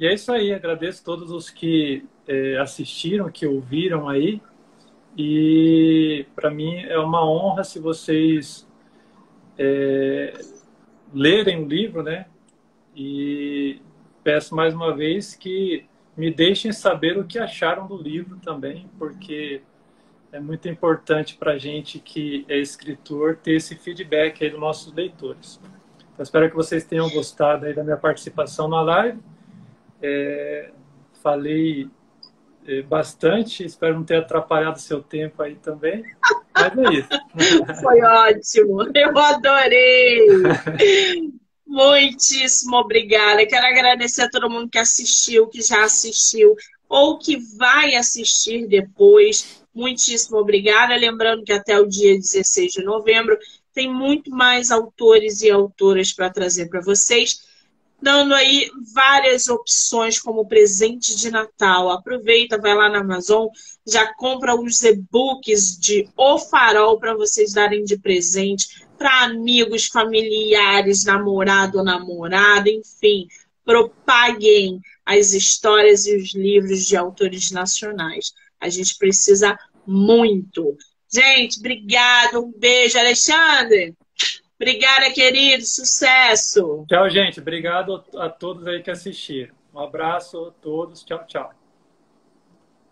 é isso aí, agradeço a todos os que assistiram, que ouviram aí, e para mim é uma honra se vocês lerem o livro, né? E peço mais uma vez que me deixem saber o que acharam do livro também, porque é muito importante para a gente que é escritor ter esse feedback aí dos nossos leitores. Então, espero que vocês tenham gostado aí da minha participação na live. Falei bastante, espero não ter atrapalhado o seu tempo aí também. Mas é isso. Foi ótimo, eu adorei. Muitíssimo obrigada. Quero agradecer a todo mundo que assistiu, que já assistiu ou que vai assistir depois. Muitíssimo obrigada. Lembrando que até o dia 16 de novembro tem muito mais autores e autoras para trazer para vocês, dando aí várias opções como presente de Natal. Aproveita, vai lá na Amazon, já compra os e-books de O Farol para vocês darem de presente para amigos, familiares, namorado ou namorada, enfim. Propaguem as histórias e os livros de autores nacionais. A gente precisa muito. Gente, obrigado. Um beijo, Alexandre. Obrigada, querido. Sucesso. Tchau, gente. Obrigado a todos aí que assistiram. Um abraço a todos. Tchau, tchau.